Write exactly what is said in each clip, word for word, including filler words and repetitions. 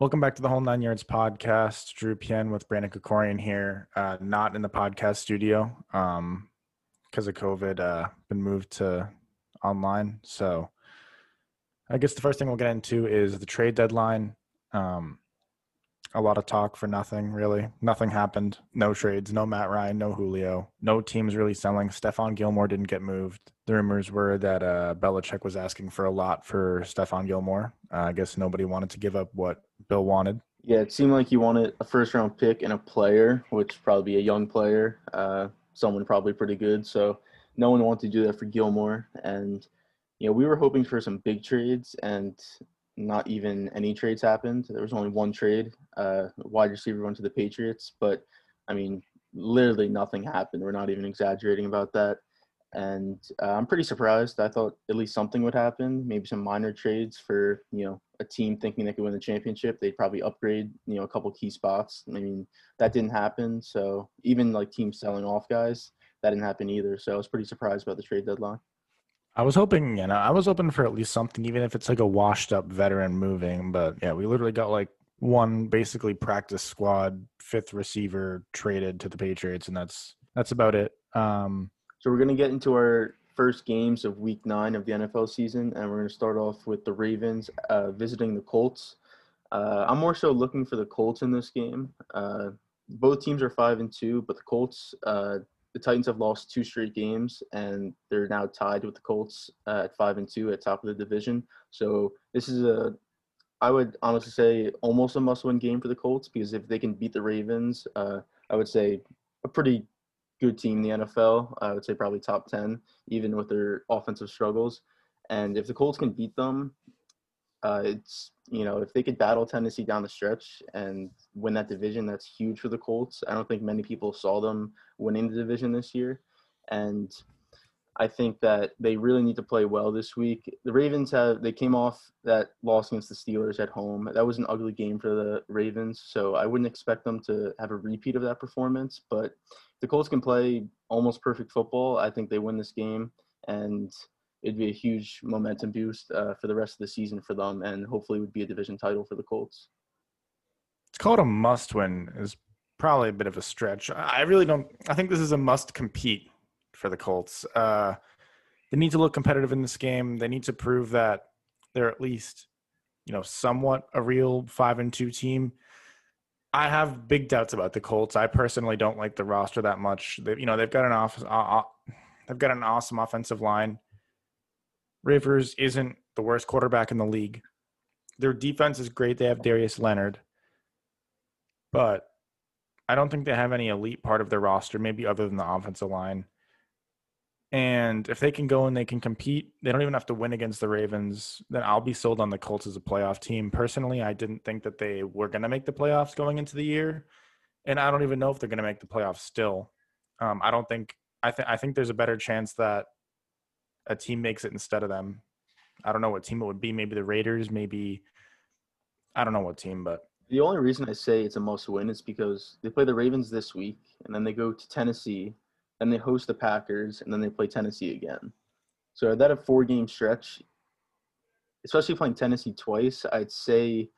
Welcome back to the Whole nine Yards Podcast. Drew Pien with Brandon Kokorian here. Uh, not in the podcast studio because um, of COVID. Uh, been moved to online. So I guess the first thing we'll get into is the trade deadline. Um, a lot of talk for nothing, really. Nothing happened. No trades. No Matt Ryan. No Julio. No teams really selling. Stephon Gilmore didn't get moved. The rumors were that uh, Belichick was asking for a lot for Stephon Gilmore. Uh, I guess nobody wanted to give up what Bill wanted. Yeah, it seemed like he wanted a first-round pick and a player, which probably be a young player, uh, someone probably pretty good. So no one wanted to do that for Gilmore. And, you know, we were hoping for some big trades, and not even any trades happened. There was only one trade. Uh, wide receiver went to the Patriots. But, I mean, literally nothing happened. We're not even exaggerating about that. And uh, I'm pretty surprised. I thought at least something would happen, maybe some minor trades for, you know, a team thinking they could win the championship. They'd probably upgrade, you know, a couple key spots. I mean, that didn't happen. So even like teams selling off guys, that didn't happen either. So I was pretty surprised about the trade deadline. I was hoping, you know, I was hoping for at least something, even if it's like a washed up veteran moving. But yeah, we literally got like one basically practice squad, fifth receiver traded to the Patriots. And that's, that's about it. Um, So we're going to get into our first games of week nine of the N F L season, and we're going to start off with the Ravens uh, visiting the Colts. Uh, I'm more so looking for the Colts in this game. Uh, both teams are five and two, but the Colts, uh, the Titans have lost two straight games, and they're now tied with the Colts uh, at five and two at top of the division. So this is a, I would honestly say, almost a must-win game for the Colts, because if they can beat the Ravens, uh, I would say a pretty good team in the N F L. I would say probably top ten, even with their offensive struggles. And if the Colts can beat them, uh, it's, you know, if they could battle Tennessee down the stretch and win that division, that's huge for the Colts. I don't think many people saw them winning the division this year. And I think that they really need to play well this week. The Ravens have, they came off that loss against the Steelers at home. That was an ugly game for the Ravens. So I wouldn't expect them to have a repeat of that performance, but the Colts can play almost perfect football. I think they win this game, and it'd be a huge momentum boost uh, for the rest of the season for them, and hopefully would be a division title for the Colts. It's called a must-win is probably a bit of a stretch. I really don't – I think this is a must-compete for the Colts. Uh, they need to look competitive in this game. They need to prove that they're at least, you know, somewhat a real five and two team. I have big doubts about the Colts. I personally don't like the roster that much. They, you know, they've got an off, uh, they've got an awesome offensive line. Rivers isn't the worst quarterback in the league. Their defense is great. They have Darius Leonard, but I don't think they have any elite part of their roster, maybe other than the offensive line. And if they can go and they can compete, they don't even have to win against the Ravens, then I'll be sold on the Colts as a playoff team. Personally, I didn't think that they were going to make the playoffs going into the year, and I don't even know if they're going to make the playoffs still. Um, I don't think I – th- I think there's a better chance that a team makes it instead of them. I don't know what team it would be. Maybe the Raiders, maybe – I don't know what team, but – the only reason I say it's a must-win is because they play the Ravens this week, and then they go to Tennessee – and they host the Packers, and then they play Tennessee again. So that a four-game stretch, especially playing Tennessee twice, I'd say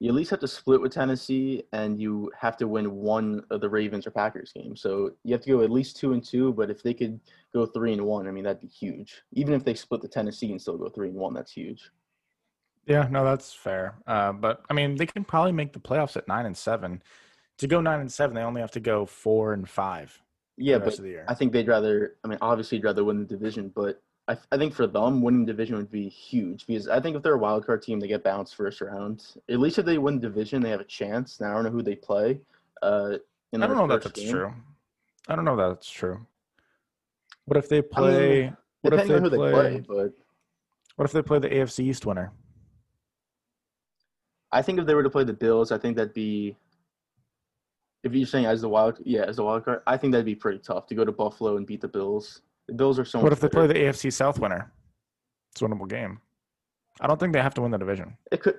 you at least have to split with Tennessee, and you have to win one of the Ravens or Packers games. So you have to go at least two and two, but if they could go three and one, I mean, that'd be huge. Even if they split the Tennessee and still go three and one, that's huge. Yeah, no, that's fair. Uh, but, I mean, they can probably make the playoffs at nine and seven. To go nine and seven, they only have to go four and five. Yeah, but I think they'd rather – I mean, obviously, they'd rather win the division, but I, I think for them, winning division would be huge, because I think if they're a wild-card team, they get bounced first round. At least if they win division, they have a chance. Now, I don't know who they play. Uh, in I don't know that that's game. true. I don't know that that's true. What if they play I mean, – depending if on who play, they play, but – what if they play the A F C East winner? I think if they were to play the Bills, I think that'd be – if you're saying as the wild, yeah, as the wild card, I think that'd be pretty tough to go to Buffalo and beat the Bills. The Bills are so. What if they play the A F C South winner? It's a winnable game. I don't think they have to win the division. It could,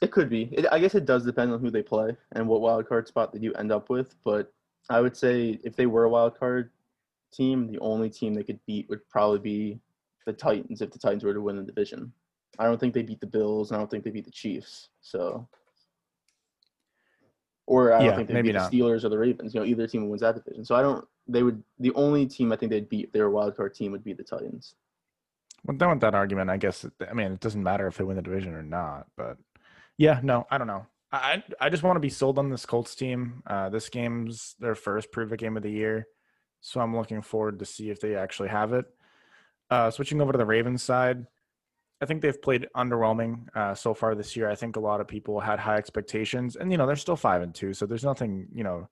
it could be. It, I guess it does depend on who they play and what wild card spot that you end up with. But I would say if they were a wild card team, the only team they could beat would probably be the Titans if the Titans were to win the division. I don't think they beat the Bills, and I don't think they beat the Chiefs. So or I yeah, don't think they'd beat the Steelers or the Ravens. You know, either team wins that division. So I don't. They would. The only team I think they'd beat, their wild card team, would be the Titans. Well, done with that argument. I guess. I mean, it doesn't matter if they win the division or not. But yeah, no, I don't know. I I just want to be sold on this Colts team. Uh, this game's their first prove it game of the year, so I'm looking forward to see if they actually have it. Uh, switching over to the Ravens side, I think they've played underwhelming uh, so far this year. I think a lot of people had high expectations, and you know they're still five and two, so there's nothing you know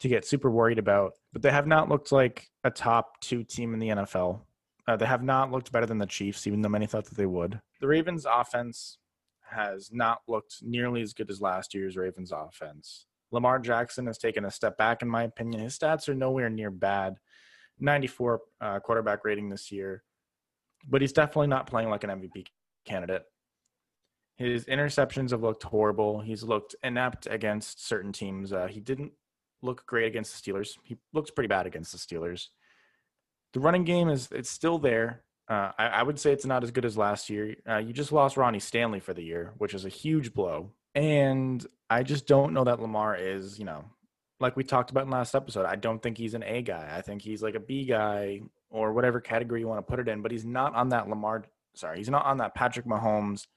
to get super worried about. But they have not looked like a top two team in the N F L. Uh, they have not looked better than the Chiefs, even though many thought that they would. The Ravens' offense has not looked nearly as good as last year's Ravens offense. Lamar Jackson has taken a step back, in my opinion. His stats are nowhere near bad. ninety-four uh, quarterback rating this year, but he's definitely not playing like an M V P candidate. His interceptions have looked horrible. He's looked inept against certain teams. Uh, he didn't look great against the Steelers. He looks pretty bad against the Steelers. The running game is it's still there. Uh, I, I would say it's not as good as last year. Uh, you just lost Ronnie Stanley for the year, which is a huge blow. And I just don't know that Lamar is, you know, like we talked about in last episode, I don't think he's an A guy. I think he's like a B guy or whatever category you want to put it in, but he's not on that Lamar. Sorry, he's not on that Patrick Mahomes.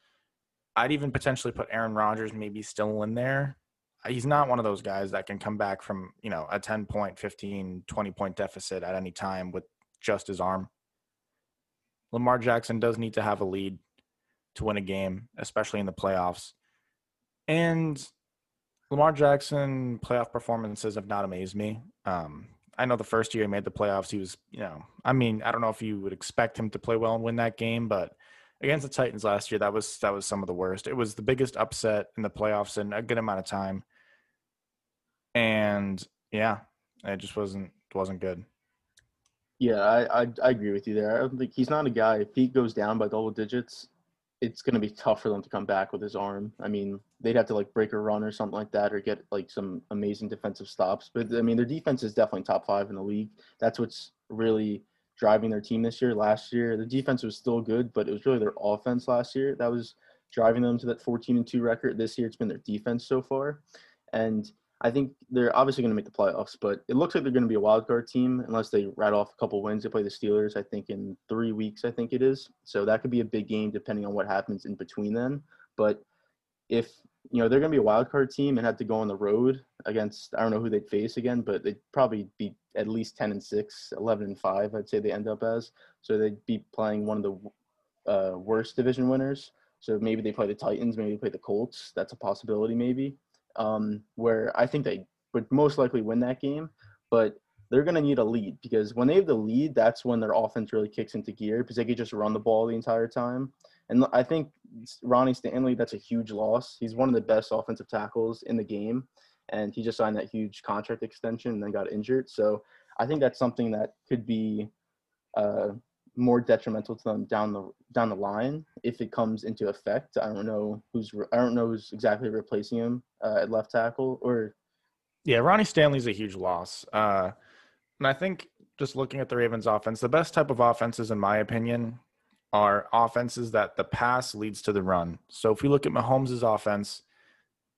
I'd even potentially put Aaron Rodgers maybe still in there. He's not one of those guys that can come back from, you know, a ten-point, fifteen, twenty-point deficit at any time with just his arm. Lamar Jackson does need to have a lead to win a game, especially in the playoffs. And Lamar Jackson playoff performances have not amazed me. Um, I know the first year he made the playoffs, he was, you know, I mean, I don't know if you would expect him to play well and win that game, but against the Titans last year, that was that was some of the worst. It was the biggest upset in the playoffs in a good amount of time. And yeah, it just wasn't it wasn't good. Yeah, I, I I agree with you there. I don't think he's not a guy. If he goes down by double digits, it's going to be tough for them to come back with his arm. I mean, they'd have to like break a run or something like that, or get like some amazing defensive stops. But I mean, their defense is definitely top five in the league. That's what's really driving their team this year. Last year, the defense was still good, but it was really their offense last year that was driving them to that fourteen and two record. This year, it's been their defense so far. And I think they're obviously going to make the playoffs, but it looks like they're going to be a wild card team unless they rat off a couple wins. They play the Steelers, I think, in three weeks, I think it is. So that could be a big game depending on what happens in between them. But if, you know, they're going to be a wild card team and have to go on the road against, I don't know who they'd face again, but they'd probably be at least ten and six, eleven and five, I'd say they end up as. So they'd be playing one of the uh, worst division winners. So maybe they play the Titans, maybe they play the Colts. That's a possibility, maybe. Um, where I think they would most likely win that game, but they're going to need a lead, because when they have the lead, that's when their offense really kicks into gear, because they could just run the ball the entire time. And I think Ronnie Stanley, that's a huge loss. He's one of the best offensive tackles in the game, and he just signed that huge contract extension and then got injured. So I think that's something that could be uh, more detrimental to them down the down the line if it comes into effect. I don't know who's I don't know who's exactly replacing him uh, at left tackle or. Yeah, Ronnie Stanley's a huge loss, uh, and I think just looking at the Ravens' offense, the best type of offenses, in my opinion, are offenses that the pass leads to the run. So if we look at Mahomes' offense,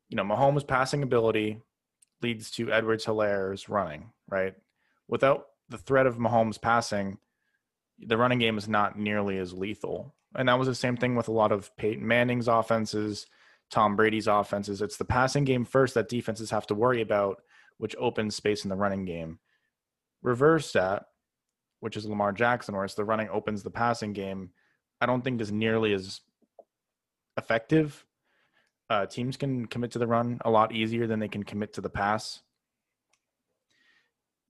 you know Mahomes' passing ability leads to Edwards-Hilaire's running. Right, without the threat of Mahomes passing, the running game is not nearly as lethal. And that was the same thing with a lot of Peyton Manning's offenses, Tom Brady's offenses. It's the passing game first that defenses have to worry about, which opens space in the running game. Reverse that, which is Lamar Jackson, where it's the running opens the passing game, I don't think is nearly as effective. Uh, teams can commit to the run a lot easier than they can commit to the pass.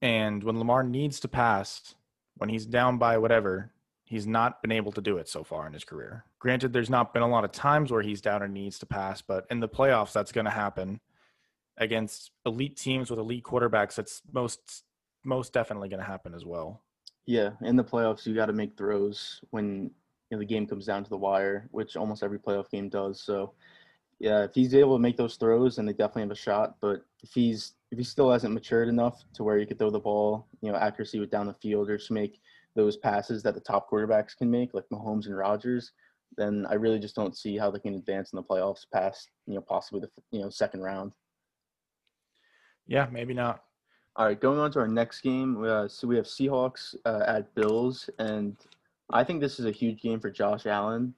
And when Lamar needs to pass, when he's down by whatever, he's not been able to do it so far in his career. Granted, there's not been a lot of times where he's down and needs to pass, but in the playoffs, that's going to happen. Against elite teams with elite quarterbacks, that's most most definitely going to happen as well. Yeah, in the playoffs, you got to make throws when you know, the game comes down to the wire, which almost every playoff game does. So, yeah, if he's able to make those throws, then they definitely have a shot. But if he's if he still hasn't matured enough to where you could throw the ball, you know, accuracy with down the field, or just make those passes that the top quarterbacks can make, like Mahomes and Rodgers, then I really just don't see how they can advance in the playoffs past, you know, possibly the you know second round. Yeah, maybe not. All right, going on to our next game. Uh, so we have Seahawks uh, at Bills, and I think this is a huge game for Josh Allen.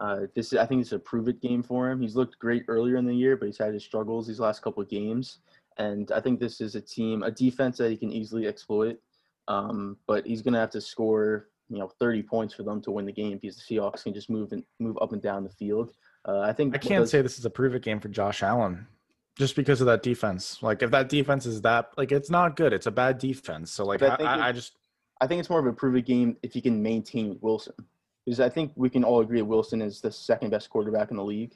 Uh, this is, I think it's a prove-it game for him. He's looked great earlier in the year, but he's had his struggles these last couple of games. And I think this is a team, a defense that he can easily exploit. Um, but he's going to have to score, you know, thirty points for them to win the game because the Seahawks can just move and move up and down the field. Uh, I think I can't those, say this is a prove-it game for Josh Allen just because of that defense. Like, if that defense is that, like, it's not good. It's a bad defense. So, like, I, I, I, I just – I think it's more of a prove-it game if you can maintain Wilson. Because I think we can all agree Wilson is the second-best quarterback in the league.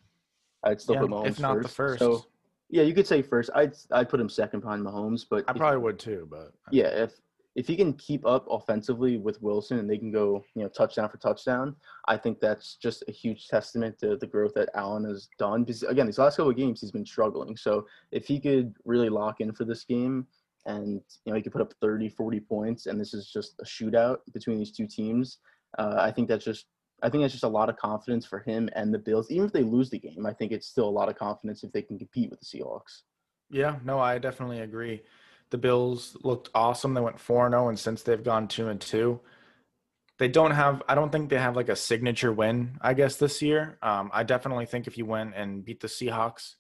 I'd still yeah, put Mahomes if not first. the first. So, yeah, you could say first. I'd, I'd put him second behind Mahomes. But I if, probably would too, but – yeah, if – If he can keep up offensively with Wilson and they can go, you know, touchdown for touchdown, I think that's just a huge testament to the growth that Allen has done. Because, again, these last couple of games, he's been struggling. So if he could really lock in for this game and, you know, he could put up thirty, forty points and this is just a shootout between these two teams, uh, I think that's just I think that's just a lot of confidence for him and the Bills. Even if they lose the game, I think it's still a lot of confidence if they can compete with the Seahawks. Yeah, no, I definitely agree. The Bills looked awesome. They went four and oh, and since they've gone two and two, they don't have – I don't think they have like a signature win, I guess, this year. Um, I definitely think if you win and beat the Seahawks,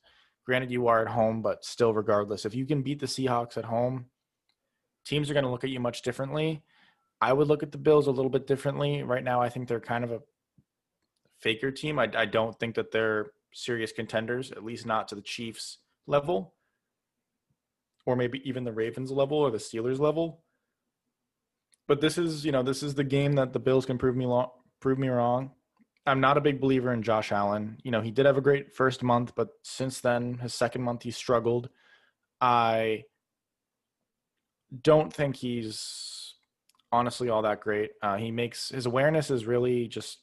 granted you are at home, but still regardless, if you can beat the Seahawks at home, teams are going to look at you much differently. I would look at the Bills a little bit differently. Right now I think they're kind of a faker team. I, I don't think that they're serious contenders, at least not to the Chiefs level, or maybe even the Ravens level or the Steelers level. But this is, you know, this is the game that the Bills can prove me long, prove me wrong. I'm not a big believer in Josh Allen. You know, he did have a great first month, but since then, his second month, he struggled. I don't think he's honestly all that great. Uh, he makes, his awareness is really just,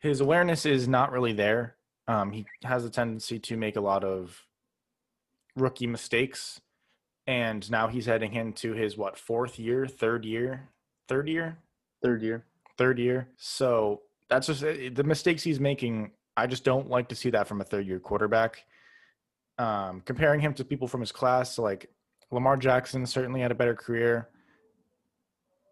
his awareness is not really there. Um, he has a tendency to make a lot of rookie mistakes. And now he's heading into his, what, fourth year, third year, third year? Third year. Third year. So that's just the mistakes he's making. I just don't like to see that from a third-year quarterback. Um, comparing him to people from his class, so like Lamar Jackson certainly had a better career.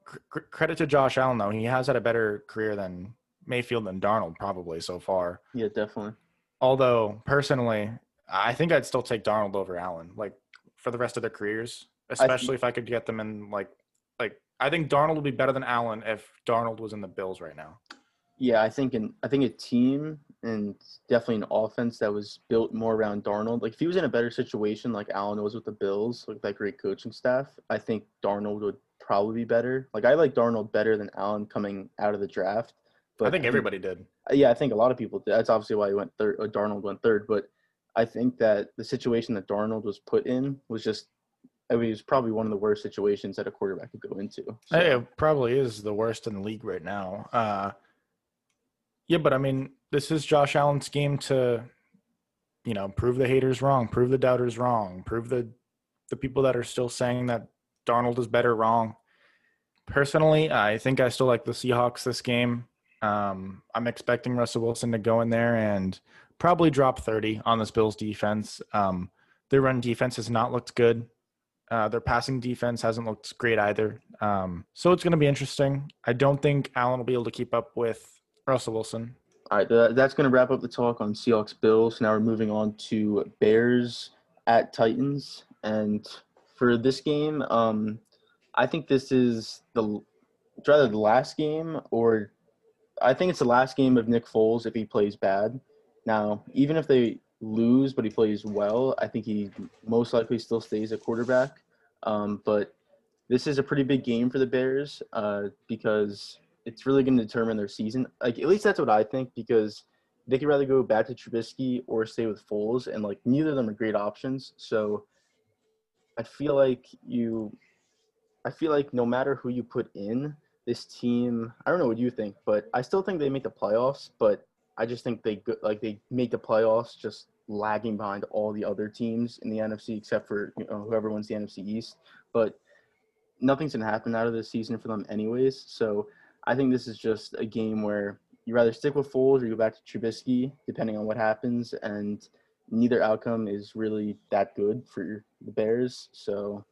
C- credit to Josh Allen, though. He has had a better career than Mayfield and Darnold probably so far. Yeah, definitely. Although, personally, I think I'd still take Darnold over Allen. Like, for the rest of their careers, especially I th- if I could get them in like, like I think Darnold would be better than Allen if Darnold was in the Bills right now. Yeah. I think, in I think a team and definitely an offense that was built more around Darnold. Like if he was in a better situation, like Allen was with the Bills, like that great coaching staff, I think Darnold would probably be better. Like I like Darnold better than Allen coming out of the draft, but I think everybody I think, did. Yeah. I think a lot of people did. That's obviously why he went third, or Darnold went third, but I think that the situation that Darnold was put in was just – I mean, it was probably one of the worst situations that a quarterback could go into. So. Hey, it probably is the worst in the league right now. Uh, yeah, but, I mean, this is Josh Allen's game to, you know, prove the haters wrong, prove the doubters wrong, prove the, the people that are still saying that Darnold is better wrong. Personally, I think I still like the Seahawks this game. Um, I'm expecting Russell Wilson to go in there and probably drop thirty on this Bills defense. Um, their run defense has not looked good. Uh, their passing defense hasn't looked great either. Um, so it's going to be interesting. I don't think Allen will be able to keep up with Russell Wilson. All right, uh, that's going to wrap up the talk on Seahawks Bills. Now we're moving on to Bears at Titans. And for this game, um, I think this is the it's rather the last game or – I think it's the last game of Nick Foles if he plays bad. Now, even if they lose but he plays well, I think he most likely still stays a quarterback. Um, but this is a pretty big game for the Bears uh, because it's really going to determine their season. Like, at least that's what I think, because they could rather go back to Trubisky or stay with Foles, and, like, neither of them are great options. So I feel like you – I feel like no matter who you put in – this team, I don't know what you think, but I still think they make the playoffs, but I just think they like they make the playoffs just lagging behind all the other teams in the N F C except for, you know, whoever wins the N F C East. But nothing's going to happen out of this season for them anyways. So I think this is just a game where you rather stick with Foles or you go back to Trubisky, depending on what happens. And neither outcome is really that good for the Bears. So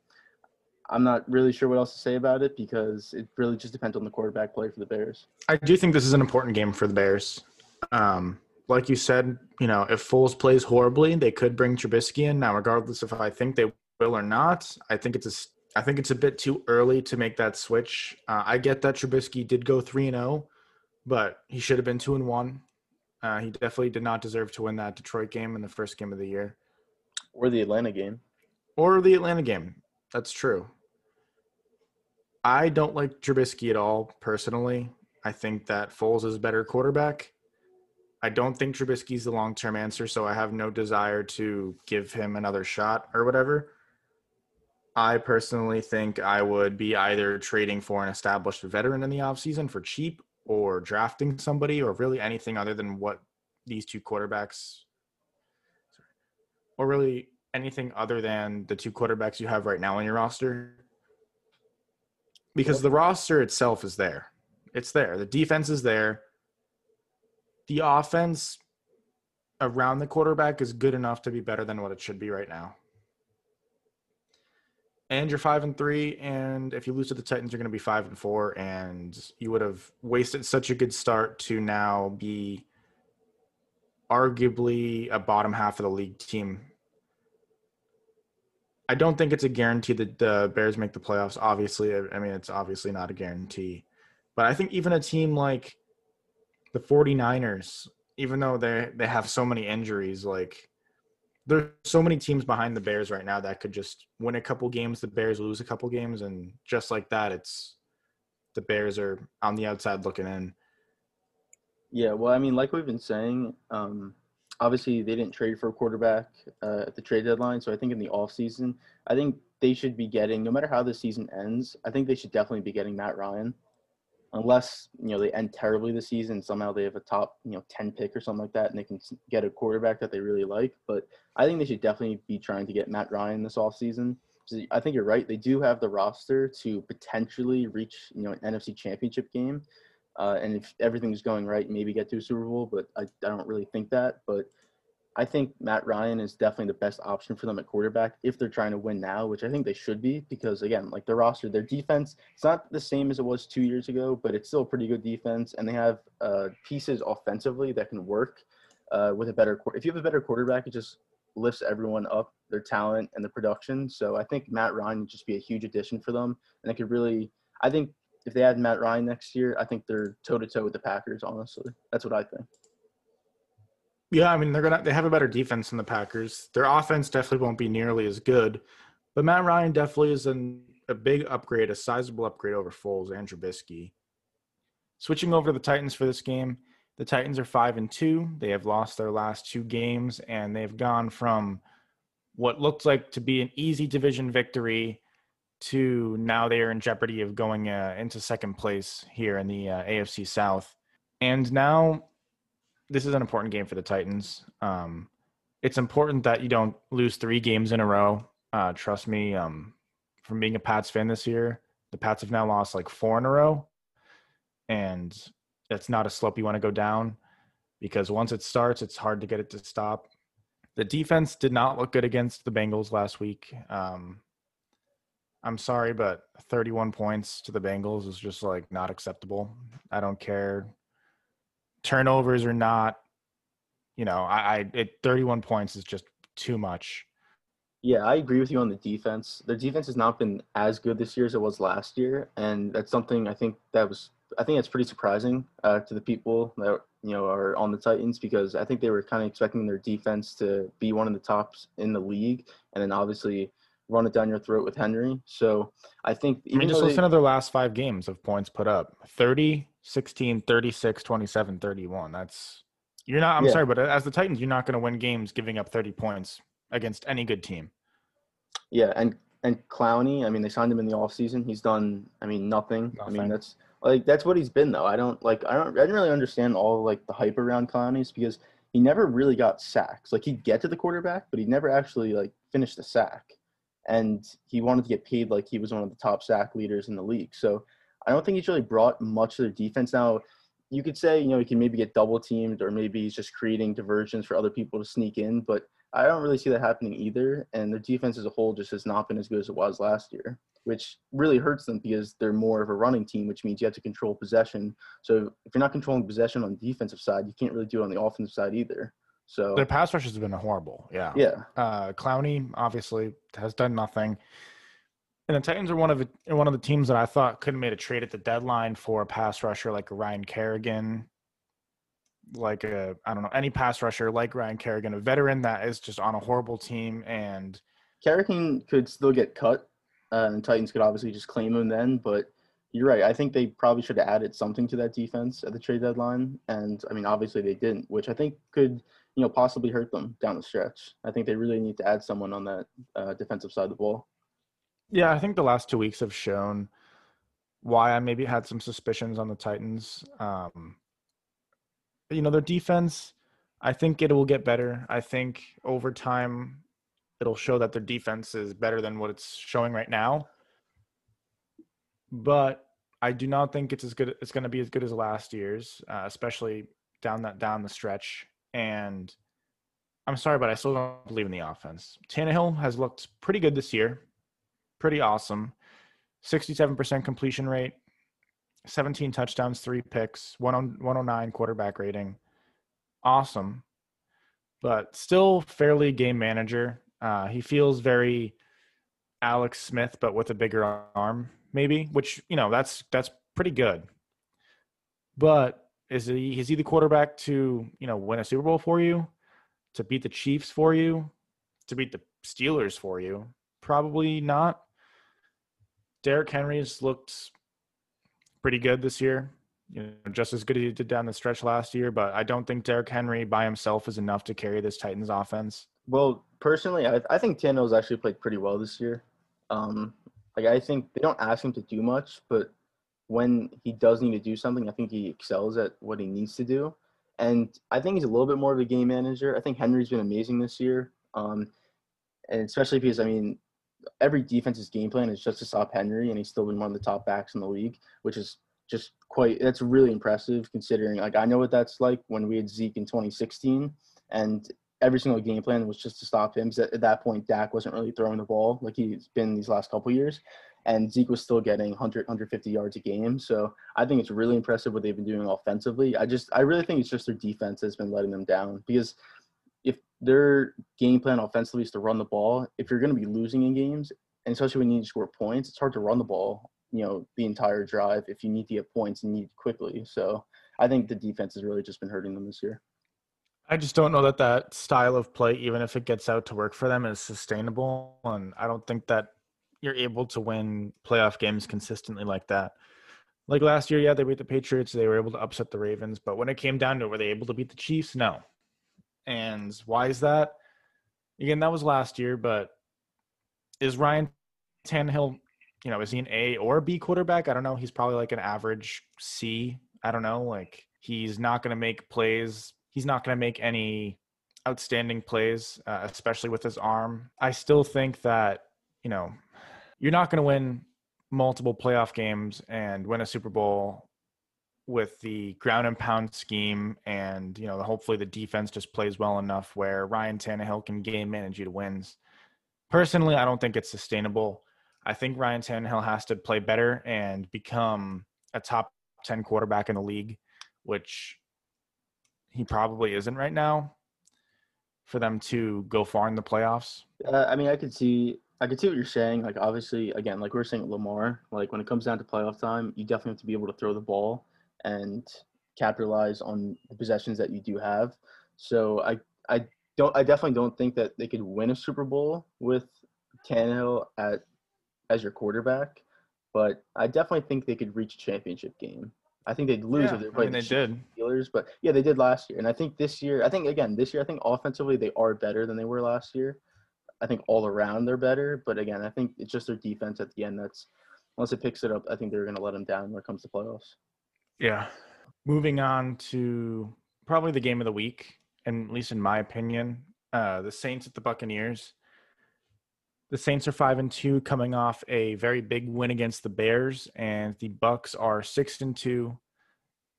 I'm not really sure what else to say about it because it really just depends on the quarterback play for the Bears. I do think this is an important game for the Bears. Um, like you said, you know, if Foles plays horribly, they could bring Trubisky in. Now, regardless if I think they will or not, I think it's a, I think it's a bit too early to make that switch. Uh, I get that Trubisky did go three and oh, but he should have been two and one. Uh, he definitely did not deserve to win that Detroit game in the first game of the year. Or the Atlanta game. Or the Atlanta game. That's true. I don't like Trubisky at all, personally. I think that Foles is a better quarterback. I don't think Trubisky's the long-term answer, so I have no desire to give him another shot or whatever. I personally think I would be either trading for an established veteran in the offseason for cheap or drafting somebody or really anything other than what these two quarterbacks – or really anything other than the two quarterbacks you have right now on your roster. Because the roster itself is there. It's there. The defense is there. The offense around the quarterback is good enough to be better than what it should be right now. And you're five and three, and if you lose to the Titans, you're going to be five and four, and you would have wasted such a good start to now be arguably a bottom half of the league team. I don't think it's a guarantee that the Bears make the playoffs, obviously. I mean, it's obviously not a guarantee. But I think even a team like the 49ers, even though they they have so many injuries, like there's so many teams behind the Bears right now that could just win a couple games, the Bears lose a couple games, and just like that, it's the Bears are on the outside looking in. Yeah, well, I mean, like we've been saying, um, obviously, they didn't trade for a quarterback uh, at the trade deadline, so I think in the offseason, I think they should be getting, no matter how the season ends, I think they should definitely be getting Matt Ryan, unless, you know, they end terribly this season. Somehow they have a top, you know, ten pick or something like that, and they can get a quarterback that they really like. But I think they should definitely be trying to get Matt Ryan this offseason. So I think you're right. They do have the roster to potentially reach, you know, an N F C championship game. Uh, and if everything's going right, maybe get to a Super Bowl, but I, I don't really think that. But I think Matt Ryan is definitely the best option for them at quarterback if they're trying to win now, which I think they should be because, again, like their roster, their defense, it's not the same as it was two years ago, but it's still a pretty good defense. And they have uh, pieces offensively that can work uh, with a better – if you have a better quarterback, it just lifts everyone up, their talent and the production. So I think Matt Ryan would just be a huge addition for them. And it could really – I think – if they add Matt Ryan next year, I think they're toe-to-toe with the Packers, honestly. That's what I think. Yeah, I mean, they're gonna they have a better defense than the Packers. Their offense definitely won't be nearly as good. But Matt Ryan definitely is an, a big upgrade, a sizable upgrade over Foles and Trubisky. Switching over to the Titans for this game, the Titans are five and two. They have lost their last two games, and they've gone from what looked like to be an easy division victory to now they are in jeopardy of going uh, into second place here in the uh, A F C South. And now this is an important game for the Titans. Um, it's important that you don't lose three games in a row. Uh, trust me, um, from being a Pats fan this year, the Pats have now lost like four in a row. And that's not a slope you want to go down because once it starts, it's hard to get it to stop. The defense did not look good against the Bengals last week. Um, I'm sorry, but thirty-one points to the Bengals is just, like, not acceptable. I don't care. Turnovers or not, you know, I, I it, thirty-one points is just too much. Yeah, I agree with you on the defense. Their defense has not been as good this year as it was last year, and that's something I think that was – I think that's pretty surprising uh, to the people that, you know, are on the Titans because I think they were kind of expecting their defense to be one of the tops in the league, and then obviously – run it down your throat with Henry. So I think even I mean, just listen they, to their last five games of points put up. thirty, sixteen, thirty-six, twenty-seven, thirty-one. That's you're not I'm yeah. sorry, but as the Titans, you're not going to win games giving up thirty points against any good team. Yeah, and and Clowney, I mean they signed him in the offseason. He's done I mean nothing. nothing. I mean that's like that's what he's been though. I don't like I don't I didn't really understand all like the hype around Clowney's because he never really got sacks. Like he'd get to the quarterback, but he never actually like finished a sack. And he wanted to get paid like he was one of the top sack leaders in the league. So I don't think he's really brought much to their defense. Now, you could say, you know, he can maybe get double teamed or maybe he's just creating diversions for other people to sneak in. But I don't really see that happening either, and their defense as a whole just has not been as good as it was last year, which really hurts them because they're more of a running team, which means you have to control possession. So if you're not controlling possession on the defensive side, you can't really do it on the offensive side either. So their pass rush has been horrible. Yeah. Yeah. Uh, Clowney obviously has done nothing. And the Titans are one of the, one of the teams that I thought could have made a trade at the deadline for a pass rusher like Ryan Kerrigan, like a, I don't know, any pass rusher like Ryan Kerrigan, a veteran that is just on a horrible team. And Kerrigan could still get cut, uh, and Titans could obviously just claim him then. But you're right. I think they probably should have added something to that defense at the trade deadline. And, I mean, obviously they didn't, which I think could – you know, possibly hurt them down the stretch. I think they really need to add someone on that uh, defensive side of the ball. Yeah, I think the last two weeks have shown why I maybe had some suspicions on the Titans. Um, you know, their defense, I think it will get better. I think over time it'll show that their defense is better than what it's showing right now. But I do not think it's as good. It's going to be as good as last year's, uh, especially down that down the stretch. And I'm sorry, but I still don't believe in the offense. Tannehill has looked pretty good this year. Pretty awesome. sixty-seven percent completion rate, seventeen touchdowns, three picks, one oh nine quarterback rating. Awesome. But still fairly game manager. Uh, he feels very Alex Smith, but with a bigger arm maybe, which, you know, that's, that's pretty good. But Is he is he the quarterback to, you know, win a Super Bowl for you, to beat the Chiefs for you, to beat the Steelers for you? Probably not. Derrick Henry's looked pretty good this year, you know, just as good as he did down the stretch last year. But I don't think Derrick Henry by himself is enough to carry this Titans offense. Well, personally, I, I think Tannehill's actually played pretty well this year. Um, like I think they don't ask him to do much, but when he does need to do something, I think he excels at what he needs to do. And I think he's a little bit more of a game manager. I think Henry's been amazing this year. Um, and especially because, I mean, every defense's game plan is just to stop Henry, and he's still been one of the top backs in the league, which is just quite – that's really impressive considering – like, I know what that's like when we had Zeke in twenty sixteen, and every single game plan was just to stop him. So at that point, Dak wasn't really throwing the ball like he's been these last couple years. And Zeke was still getting one hundred, one hundred fifty yards a game. So I think it's really impressive what they've been doing offensively. I just, I really think it's just their defense that's been letting them down, because if their game plan offensively is to run the ball, if you're going to be losing in games, and especially when you need to score points, it's hard to run the ball, you know, the entire drive if you need to get points and need it quickly. So I think the defense has really just been hurting them this year. I just don't know that that style of play, even if it gets out to work for them, is sustainable. And I don't think that you're able to win playoff games consistently like that. Like last year, yeah, they beat the Patriots. They were able to upset the Ravens. But when it came down to it, were they able to beat the Chiefs? No. And why is that? Again, that was last year, but is Ryan Tannehill, you know, is he an A or B quarterback? I don't know. He's probably like an average C. I don't know. Like, he's not going to make plays. He's not going to make any outstanding plays, uh, especially with his arm. I still think that, you know, you're not going to win multiple playoff games and win a Super Bowl with the ground and pound scheme. And, you know, hopefully the defense just plays well enough where Ryan Tannehill can game manage you to wins. Personally, I don't think it's sustainable. I think Ryan Tannehill has to play better and become a top ten quarterback in the league, which he probably isn't right now, for them to go far in the playoffs. Uh, I mean, I could see – I can see what you're saying. Like, obviously, again, like we were saying, Lamar, like when it comes down to playoff time, you definitely have to be able to throw the ball and capitalize on the possessions that you do have. So I, I don't, I definitely don't think that they could win a Super Bowl with Tannehill at, as your quarterback, but I definitely think they could reach a championship game. I think they'd lose yeah, if they played I mean, the they did. Steelers, but yeah, they did last year. And I think this year, I think again, this year, I think offensively they are better than they were last year. I think all around they're better, but again, I think it's just their defense at the end that's, unless it picks it up, I think they're going to let them down when it comes to playoffs. Yeah. Moving on to probably the game of the week, and at least in my opinion, uh, the Saints at the Buccaneers. The Saints are five and two, coming off a very big win against the Bears, and the Bucs are six and two,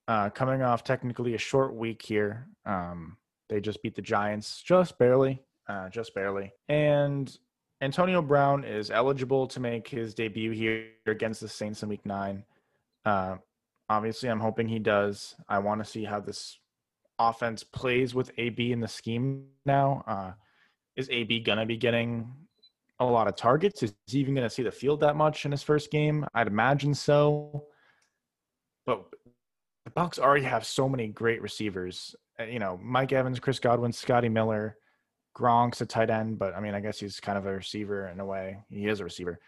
uh, coming off technically a short week here. Um, they just beat the Giants just barely. uh, just barely. And Antonio Brown is eligible to make his debut here against the Saints in week nine. Uh, obviously, I'm hoping he does. I want to see how this offense plays with A B in the scheme now. Uh, is A B going to be getting a lot of targets? Is he even going to see the field that much in his first game? I'd imagine so. But the Bucs already have so many great receivers. You know, Mike Evans, Chris Godwin, Scotty Miller, Gronk's a tight end, but I mean, I guess he's kind of a receiver in a way. He is a receiver.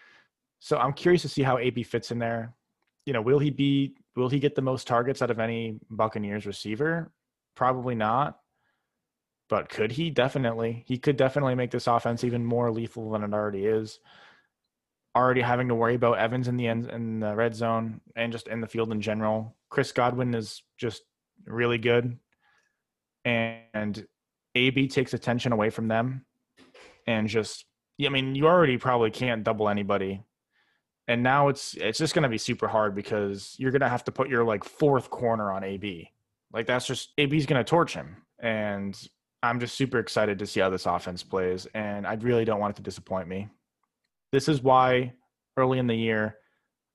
So I'm curious to see how A B fits in there. You know, will he be, will he get the most targets out of any Buccaneers receiver? Probably not. But could he? Definitely. He could definitely make this offense even more lethal than it already is. Already having to worry about Evans in the end, in the red zone, and just in the field in general. Chris Godwin is just really good. And A B takes attention away from them. And just, I mean, you already probably can't double anybody. And now it's it's just going to be super hard because you're going to have to put your, like, fourth corner on A B. Like, that's just, A B's going to torch him. And I'm just super excited to see how this offense plays, and I really don't want it to disappoint me. This is why early in the year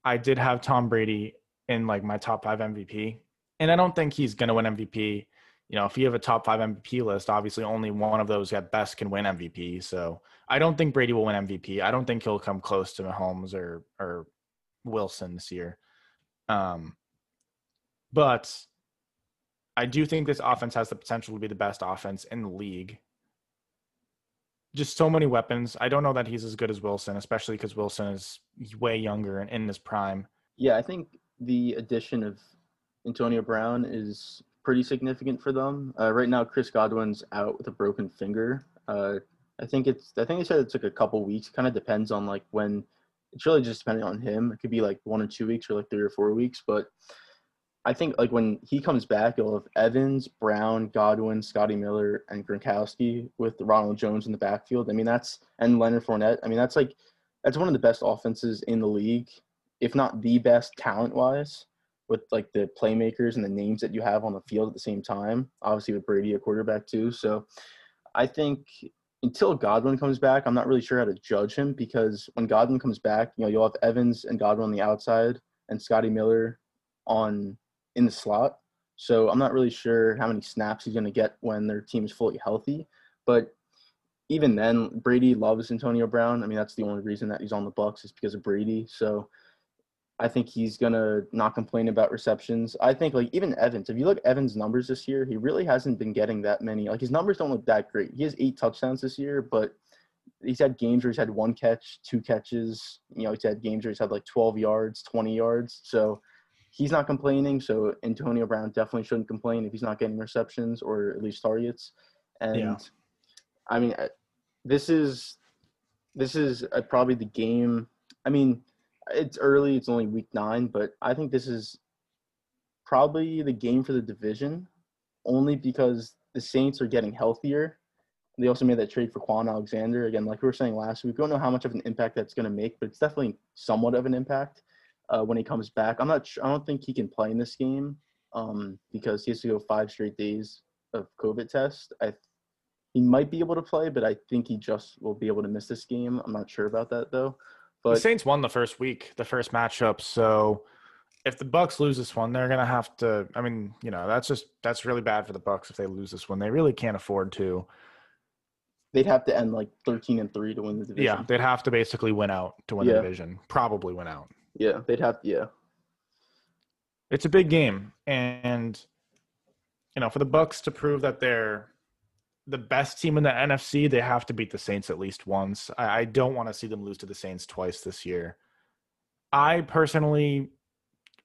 I did have Tom Brady in, like, my top five M V P, and I don't think he's going to win M V P. You know, if you have a top five M V P list, obviously only one of those at best can win M V P. So I don't think Brady will win M V P. I don't think he'll come close to Mahomes or or Wilson this year. Um, but I do think this offense has the potential to be the best offense in the league. Just so many weapons. I don't know that he's as good as Wilson, especially because Wilson is way younger and in his prime. Yeah, I think the addition of Antonio Brown is pretty significant for them. Uh, right now, Chris Godwin's out with a broken finger. Uh, I think it's, I think they said it took a couple weeks. Kind of depends on, like, when. It's really just depending on him. It could be like one or two weeks or like three or four weeks, but I think, like, when he comes back, you'll have Evans, Brown, Godwin, Scotty Miller, and Gronkowski with Ronald Jones in the backfield. I mean, that's – and Leonard Fournette. I mean, that's, like – that's one of the best offenses in the league, if not the best talent-wise, with, like, the playmakers and the names that you have on the field at the same time. Obviously, with Brady, a quarterback, too. So, I think until Godwin comes back, I'm not really sure how to judge him, because when Godwin comes back, you know, you'll have Evans and Godwin on the outside and Scotty Miller on – in the slot. So I'm not really sure how many snaps he's going to get when their team's fully healthy. But even then, Brady loves Antonio Brown. I mean, that's the only reason that he's on the Bucs is because of Brady. So I think he's going to not complain about receptions. I think, like, even Evans, if you look at Evans' numbers this year, he really hasn't been getting that many. Like, his numbers don't look that great. He has eight touchdowns this year, but he's had games where he's had one catch, two catches. You know, he's had games where he's had, like, twelve yards, twenty yards. So he's not complaining, so Antonio Brown definitely shouldn't complain if he's not getting receptions or at least targets. And yeah. I mean, this is this is probably the game. I mean, it's early; it's only week nine, but I think this is probably the game for the division, only because the Saints are getting healthier. They also made that trade for Quan Alexander again, like we were saying last week. We don't know how much of an impact that's going to make, but it's definitely somewhat of an impact. Uh, when he comes back, I'm not sure. I don't think he can play in this game um, because he has to go five straight days of COVID tests. I, he might be able to play, but I think he just will be able to miss this game. I'm not sure about that though. But the Saints won the first week, the first matchup. So if the Bucs lose this one, they're gonna have to. I mean, you know, that's just that's really bad for the Bucs if they lose this one. They really can't afford to. They'd have to end like thirteen and three to win the division. Yeah, they'd have to basically win out to win yeah. the division. Probably win out. Yeah, they'd have to, yeah. It's a big game. And, you know, for the Bucs to prove that they're the best team in the N F C, they have to beat the Saints at least once. I, I don't want to see them lose to the Saints twice this year. I personally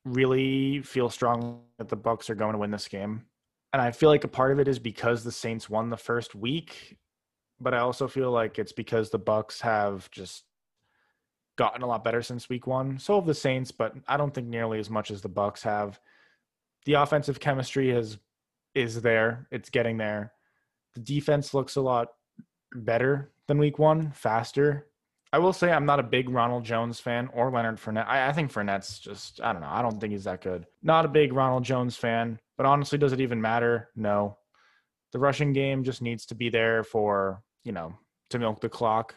really feel strongly that the Bucs are going to win this game. And I feel like a part of it is because the Saints won the first week. But I also feel like it's because the Bucs have just gotten a lot better since week one. So have the Saints, but I don't think nearly as much as the Bucs have. The offensive chemistry is is there. It's getting there. The defense looks a lot better than week one, faster. I will say I'm not a big Ronald Jones fan or Leonard Fournette. I, I think Fournette's just, I don't know. I don't think he's that good. Not a big Ronald Jones fan, but honestly, does it even matter? No. The rushing game just needs to be there for you know, to milk the clock,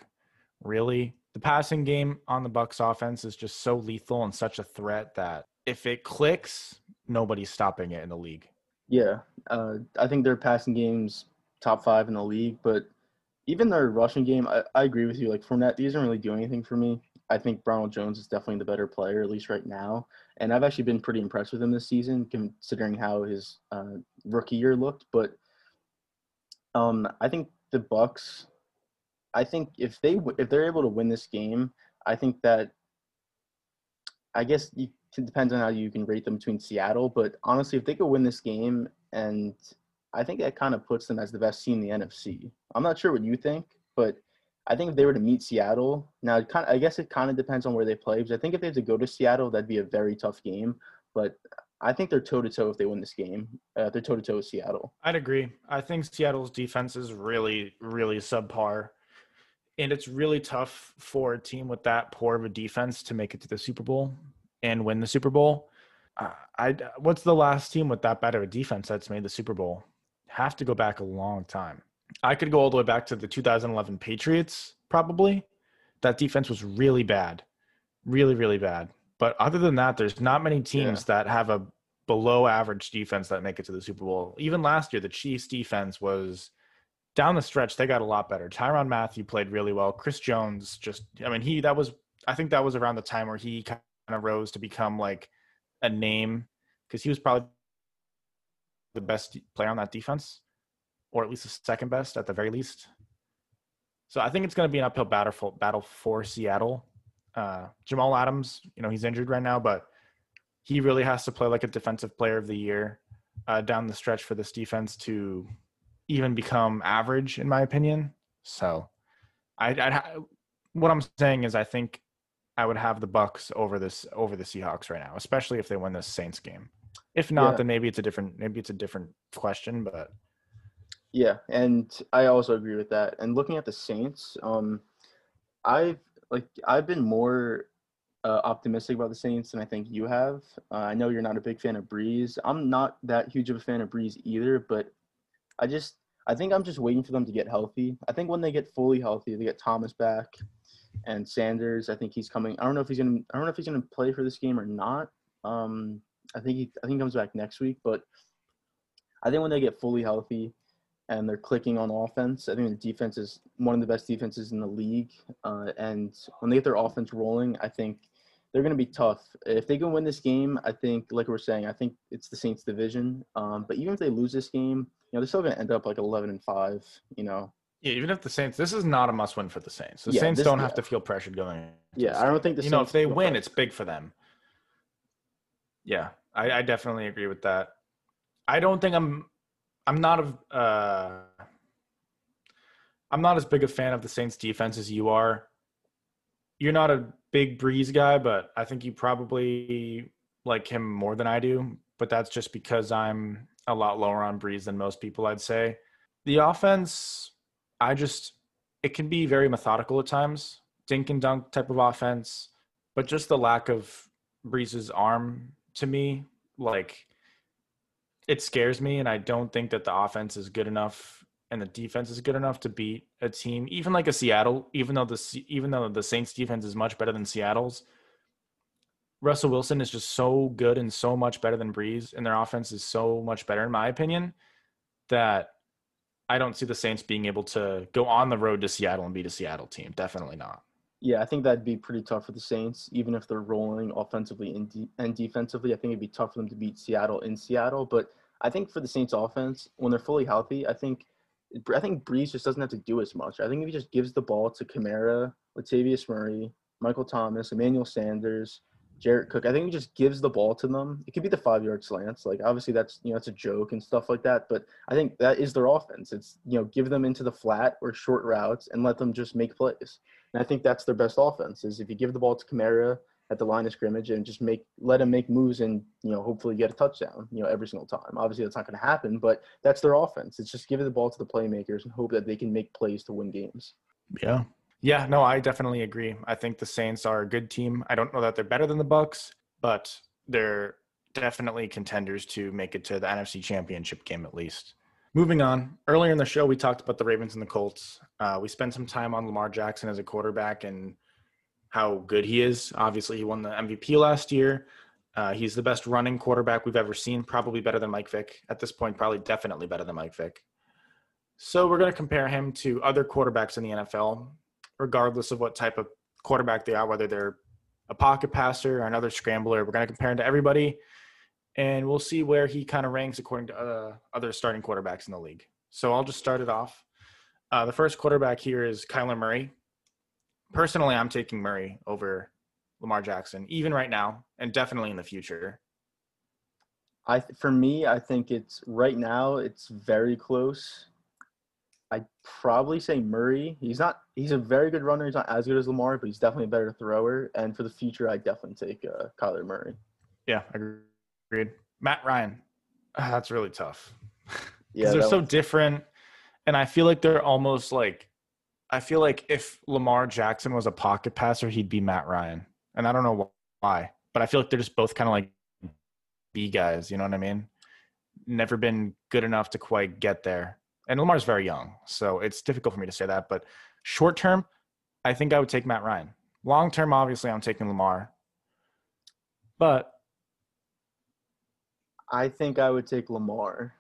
really. The passing game on the Bucs offense is just so lethal and such a threat that if it clicks, nobody's stopping it in the league. Yeah, uh, I think their passing game's top five in the league, but even their rushing game, I, I agree with you. Like, Fournette, he doesn't really do anything for me. I think Ronald Jones is definitely the better player, at least right now. And I've actually been pretty impressed with him this season, considering how his uh, rookie year looked. But um, I think the Bucs, I think if they if they're able to win this game, I think that, I guess you, it depends on how you can rate them between Seattle. But honestly, if they could win this game, and I think that kind of puts them as the best team in the N F C. I'm not sure what you think, but I think if they were to meet Seattle, now it kind of, I guess it kind of depends on where they play, because I think if they had to go to Seattle, that'd be a very tough game. But I think they're toe-to-toe if they win this game. Uh, they're toe-to-toe with Seattle. I'd agree. I think Seattle's defense is really, really subpar. And it's really tough for a team with that poor of a defense to make it to the Super Bowl and win the Super Bowl. Uh, I what's the last team with that bad of a defense that's made the Super Bowl? Have to go back a long time. I could go all the way back to the two thousand eleven Patriots, probably. That defense was really bad. Really, really bad. But other than that, there's not many teams yeah. that have a below average defense that make it to the Super Bowl. Even last year, the Chiefs defense was down the stretch. They got a lot better. Tyrann Mathieu played really well. Chris Jones just, I mean, he, that was, I think that was around the time where he kind of rose to become like a name, because he was probably the best player on that defense, or at least the second best at the very least. So I think it's going to be an uphill battle for, battle for Seattle. Uh, Jamal Adams, you know, he's injured right now, but he really has to play like a defensive player of the year uh, down the stretch for this defense to even become average, in my opinion. So I, I what I'm saying is I think I would have the Bucs over this over the Seahawks right now, especially if they win this Saints game. If not, yeah. then maybe it's a different maybe it's a different question, but yeah, and I also agree with that. And looking at the Saints, um, I've like I've been more uh, optimistic about the Saints than I think you have. Uh, I know you're not a big fan of Breeze. I'm not that huge of a fan of Breeze either, but I just I think I'm just waiting for them to get healthy. I think when they get fully healthy, they get Thomas back and Sanders. I think he's coming. I don't know if he's gonna I don't know if he's gonna play for this game or not. Um, I think he I think he comes back next week, but I think when they get fully healthy and they're clicking on offense. I think the defense is one of the best defenses in the league. Uh, and when they get their offense rolling, I think they're going to be tough. If they can win this game, I think, like we're saying, I think it's the Saints division. Um, but even if they lose this game, you know, they're still going to end up like eleven and five, you know. Yeah, even if the Saints – this is not a must-win for the Saints. The yeah, Saints this, don't yeah. have to feel pressured going. Yeah, I don't think the Saints – you know, if they win, it's big for them. Yeah, I, I definitely agree with that. I don't think I'm – I'm not a, uh, I'm not as big a fan of the Saints defense as you are. You're not a big Breeze guy, but I think you probably like him more than I do. But that's just because I'm a lot lower on Breeze than most people, I'd say. The offense, I just, it can be very methodical at times, dink and dunk type of offense. But just the lack of Breeze's arm to me, like, it scares me, and I don't think that the offense is good enough and the defense is good enough to beat a team, even like a Seattle, even though the even though the Saints defense is much better than Seattle's. Russell Wilson is just so good and so much better than Breeze, and their offense is so much better, in my opinion, that I don't see the Saints being able to go on the road to Seattle and beat a Seattle team. Definitely not. Yeah, I think that'd be pretty tough for the Saints, even if they're rolling offensively and, de- and defensively. I think it'd be tough for them to beat Seattle in Seattle. But I think for the Saints offense, when they're fully healthy, I think I think Breeze just doesn't have to do as much. I think if he just gives the ball to Kamara, Latavius Murray, Michael Thomas, Emmanuel Sanders, Jared Cook, I think he just gives the ball to them. It could be the five-yard slants. Like, obviously, that's, you know, it's a joke and stuff like that. But I think that is their offense. It's, you know, give them into the flat or short routes and let them just make plays. And I think that's their best offense, is if you give the ball to Kamara at the line of scrimmage and just make let him make moves and, you know, hopefully get a touchdown, you know, every single time. Obviously, that's not going to happen, but that's their offense. It's just give the ball to the playmakers and hope that they can make plays to win games. Yeah. Yeah, no, I definitely agree. I think the Saints are a good team. I don't know that they're better than the Bucs, but they're definitely contenders to make it to the N F C Championship game at least. Moving on, earlier in the show, we talked about the Ravens and the Colts. Uh, we spent some time on Lamar Jackson as a quarterback and how good he is. Obviously, he won the M V P last year. Uh, he's the best running quarterback we've ever seen, probably better than Mike Vick. At this point, probably definitely better than Mike Vick. So we're going to compare him to other quarterbacks in the N F L, regardless of what type of quarterback they are, whether they're a pocket passer or another scrambler. We're going to compare him to everybody, and we'll see where he kind of ranks according to uh, other starting quarterbacks in the league. So I'll just start it off. Uh, the first quarterback here is Kyler Murray. Personally, I'm taking Murray over Lamar Jackson, even right now, and definitely in the future. I, for me, I think it's right now, it's very close. I'd probably say Murray. He's not, he's a very good runner. He's not as good as Lamar, but he's definitely a better thrower. And for the future, I definitely take uh, Kyler Murray. Yeah, agreed. Matt Ryan. Uh, that's really tough. Yeah, they're so one's... different. And I feel like they're almost like, I feel like if Lamar Jackson was a pocket passer, he'd be Matt Ryan. And I don't know why, but I feel like they're just both kind of like B guys. You know what I mean? Never been good enough to quite get there. And Lamar's very young, so it's difficult for me to say that. But short-term, I think I would take Matt Ryan. Long-term, obviously, I'm taking Lamar. But I think I would take Lamar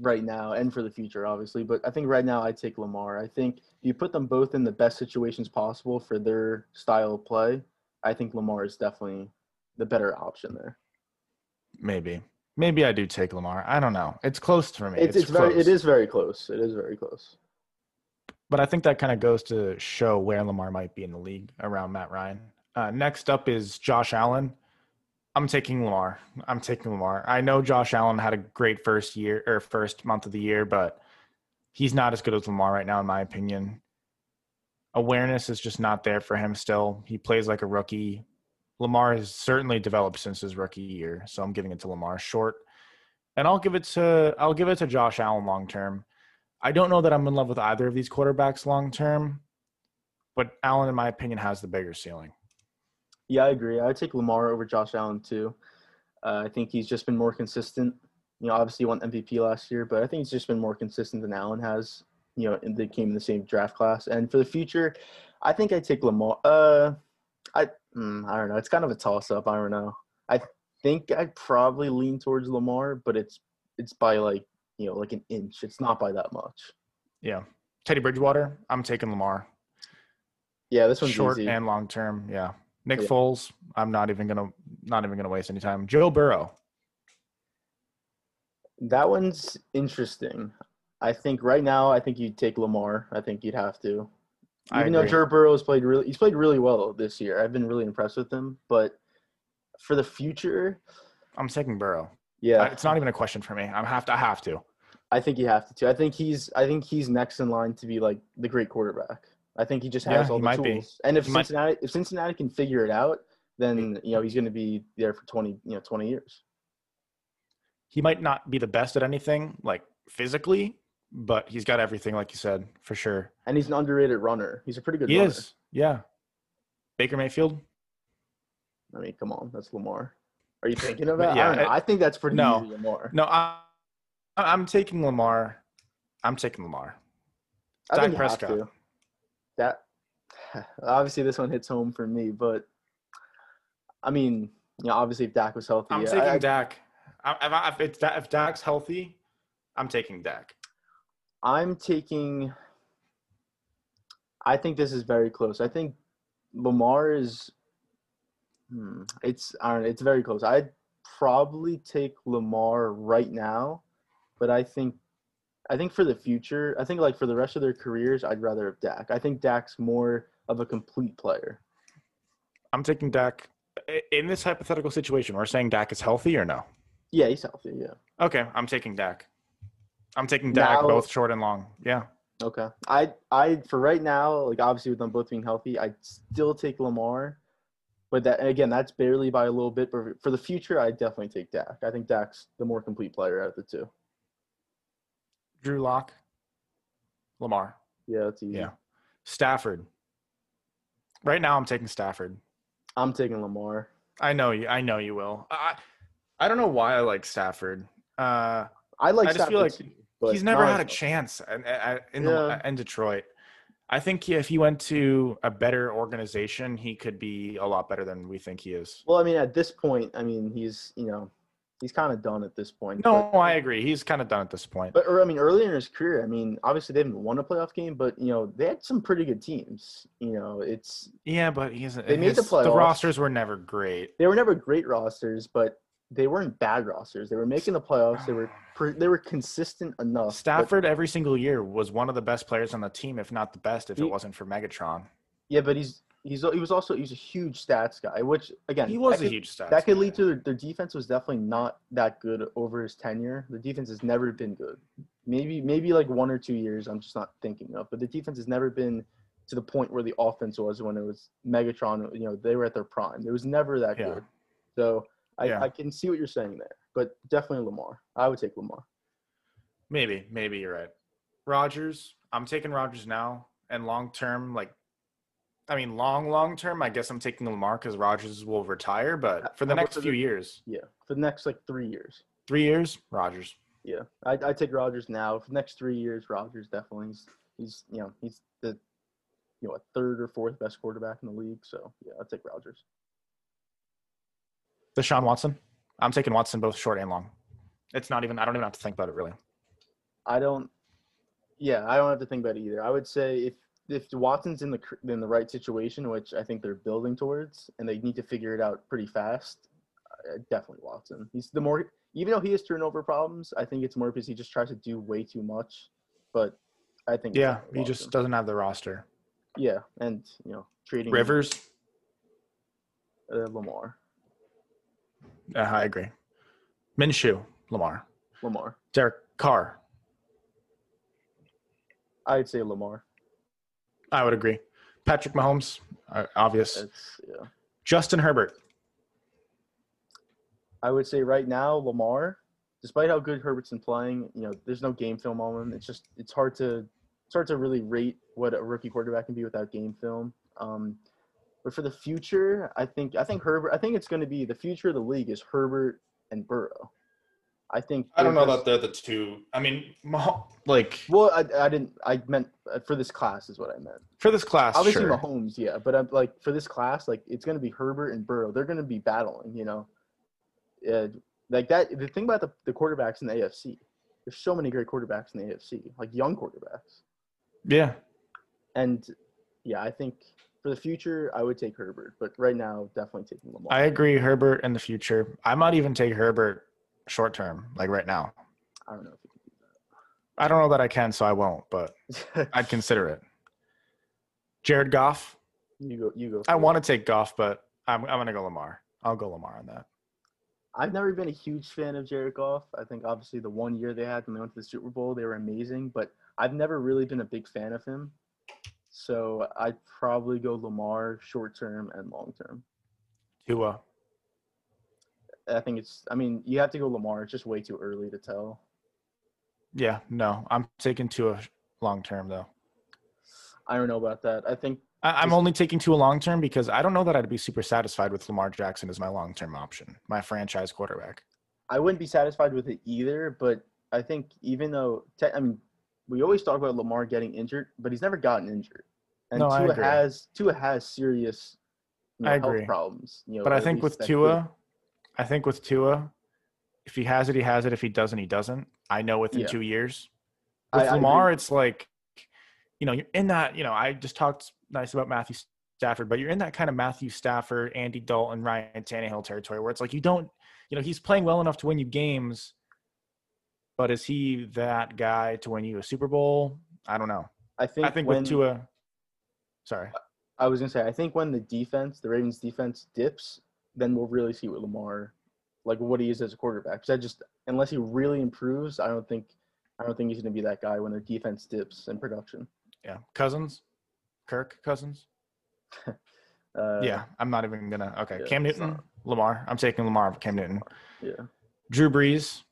right now and for the future, obviously. But I think right now I take Lamar. I think you put them both in the best situations possible for their style of play. I think Lamar is definitely the better option there. Maybe. Maybe I do take Lamar. I don't know. It's close for me. It's, it's, it's very, close. It is very close. It is very close. But I think that kind of goes to show where Lamar might be in the league around Matt Ryan. Uh, next up is Josh Allen. I'm taking Lamar. I'm taking Lamar. I know Josh Allen had a great first year or first month of the year, but he's not as good as Lamar right now, in my opinion. Awareness is just not there for him still. He plays like a rookie. Lamar has certainly developed since his rookie year, so I'm giving it to Lamar short. And I'll give it to I'll give it to Josh Allen long term. I don't know that I'm in love with either of these quarterbacks long term, but Allen, in my opinion, has the bigger ceiling. Yeah, I agree. I take Lamar over Josh Allen too. Uh, I think he's just been more consistent. You know, obviously he won M V P last year, but I think he's just been more consistent than Allen has. You know, and they came in the same draft class. And for the future, I think I take Lamar. Uh, I. I don't know. It's kind of a toss-up. I don't know. I think I probably lean towards Lamar, but it's it's by like, you know, like an inch. It's not by that much. Yeah. Teddy Bridgewater, I'm taking Lamar. Yeah, this one's short easy. And long term. Yeah. Nick yeah. Foles, I'm not even gonna not even gonna waste any time. Joe Burrow. That one's interesting. I think right now, I think you'd take Lamar. I think you'd have to. Even though Joe Burrow has played really, he's played really well this year. I've been really impressed with him. But for the future, I'm taking Burrow. Yeah, it's not even a question for me. I have to. I have to. I think you have to too. I think he's. I think he's next in line to be like the great quarterback. I think he just has yeah, all the tools. Be. And if he Cincinnati, might. if Cincinnati can figure it out, then you know he's going to be there for twenty, you know, twenty years. He might not be the best at anything, like physically. But he's got everything, like you said, for sure. And he's an underrated runner. He's a pretty good he runner. He is, yeah. Baker Mayfield? I mean, come on. That's Lamar. Are you thinking of that? yeah, I don't know. It, I think that's pretty no, easy, Lamar. No, I, I'm taking Lamar. I'm taking Lamar. I think Dak Prescott. That, obviously, this one hits home for me. But, I mean, you know, obviously, if Dak was healthy. I'm yeah, taking I, Dak. I, if, I, if, it's, if Dak's healthy, I'm taking Dak. I'm taking – I think this is very close. I think Lamar is hmm, – it's I don't know, it's very close. I'd probably take Lamar right now, but I think I think for the future – I think, like, for the rest of their careers, I'd rather have Dak. I think Dak's more of a complete player. I'm taking Dak. In this hypothetical situation, we're saying Dak is healthy or no? Yeah, he's healthy, yeah. Okay, I'm taking Dak. I'm taking Dak, now, both short and long. Yeah. Okay. I, I, for right now, like obviously with them both being healthy, I'd still take Lamar. But that, again, that's barely by a little bit. But for the future, I'd definitely take Dak. I think Dak's the more complete player out of the two. Drew Lock, Lamar. Yeah, that's easy. Yeah. Stafford. Right now, I'm taking Stafford. I'm taking Lamar. I know you. I know you will. I, I don't know why I like Stafford. Uh, I like. I just Stafford feel like. But he's never had a chance in, in, yeah. in Detroit. I think if he went to a better organization, he could be a lot better than we think he is. Well, I mean, at this point, I mean, he's, you know, he's kind of done at this point. No, but, I agree. He's kind of done at this point. But, or, I mean, earlier in his career, I mean, obviously they haven't won a playoff game, but, you know, they had some pretty good teams. You know, it's – Yeah, but he's, they his, made the playoffs. The rosters were never great. They were never great rosters, but they weren't bad rosters. They were making the playoffs. They were – They were consistent enough. Stafford but, every single year was one of the best players on the team, if not the best, if he, it wasn't for Megatron. Yeah, but he's he's he was also he's a huge stats guy, which again he was a could, huge stats. That could guy. lead to their, their defense was definitely not that good over his tenure. The defense has never been good. Maybe maybe like one or two years. I'm just not thinking of, but the defense has never been to the point where the offense was when it was Megatron. You know, they were at their prime. It was never that yeah. good. So I, yeah. I can see what you're saying there. But definitely Lamar. I would take Lamar. Maybe. Maybe you're right. Rodgers. I'm taking Rodgers now. And long-term, like – I mean, long, long-term, I guess I'm taking Lamar because Rodgers will retire. But for the next few years. Yeah. For the next, like, three years. Three years? Rodgers. Yeah. I I take Rodgers now. For the next three years, Rodgers definitely. He's, he's you know, he's the, you know, a third or fourth best quarterback in the league. So, yeah, I'll take Rodgers. Deshaun Watson? I'm taking Watson both short and long. It's not even – I don't even have to think about it, really. I don't – yeah, I don't have to think about it either. I would say if, if Watson's in the in the right situation, which I think they're building towards, and they need to figure it out pretty fast, uh, definitely Watson. He's the more – even though he has turnover problems, I think it's more because he just tries to do way too much. But I think – yeah, he just doesn't have the roster. Yeah, and, you know, trading – Rivers? Uh, Lamar. Uh, I agree. Minshew, Lamar. Lamar. Derek Carr. I'd say Lamar. I would agree. Patrick Mahomes, uh, obvious. Yeah. Justin Herbert. I would say right now, Lamar, despite how good Herbert's been playing, you know, there's no game film on him. It's just it's hard to it's hard to really rate what a rookie quarterback can be without game film. Um But for the future, I think I think Herbert. I think it's going to be the future of the league is Herbert and Burrow. I think I don't know that they're the two. I mean, like well, I, I didn't. I meant for this class is what I meant. For this class, obviously sure. Mahomes, yeah. But I'm like for this class, like it's going to be Herbert and Burrow. They're going to be battling, you know. Uh, like that. The thing about the, the quarterbacks in the A F C, there's so many great quarterbacks in the A F C, like young quarterbacks. Yeah. And yeah, I think. For the future, I would take Herbert, but right now, definitely taking Lamar. I agree, Herbert in the future. I might even take Herbert short term, like right now. I don't know if you can do that. I don't know that I can, so I won't, but I'd consider it. Jared Goff. You go. You go. I want to take Goff, but I'm I'm gonna go Lamar. I'll go Lamar on that. I've never been a huge fan of Jared Goff. I think obviously the one year they had when they went to the Super Bowl, they were amazing, but I've never really been a big fan of him. So I'd probably go Lamar short-term and long-term. Tua. I think it's – I mean, you have to go Lamar. It's just way too early to tell. Yeah, no. I'm taking Tua long-term, though. I don't know about that. I think – I'm only taking Tua long-term because I don't know that I'd be super satisfied with Lamar Jackson as my long-term option, my franchise quarterback. I wouldn't be satisfied with it either, but I think even though te- – I mean – we always talk about Lamar getting injured, but he's never gotten injured. And no, Tua has Tua has serious you know, health problems. You know, but I think with Tua, could. I think with Tua, if he has it, he has it. If he doesn't, he doesn't. I know within yeah. two years. With I, Lamar, I it's like, you know, you're in that, you know, I just talked nice about Matthew Stafford, but you're in that kind of Matthew Stafford, Andy Dalton, Ryan Tannehill territory where it's like you don't, you know, he's playing well enough to win you games. But is he that guy to win you a Super Bowl? I don't know. I think I think when, with Tua – sorry. I was going to say, I think when the defense, the Ravens defense dips, then we'll really see what Lamar – like what he is as a quarterback. Because I just – unless he really improves, I don't think I don't think he's going to be that guy when their defense dips in production. Yeah. Cousins? Kirk Cousins? uh, yeah. I'm not even going to – okay. Yeah, Cam Newton? Not... Lamar. I'm taking Lamar over Cam Newton. Yeah. Drew Brees?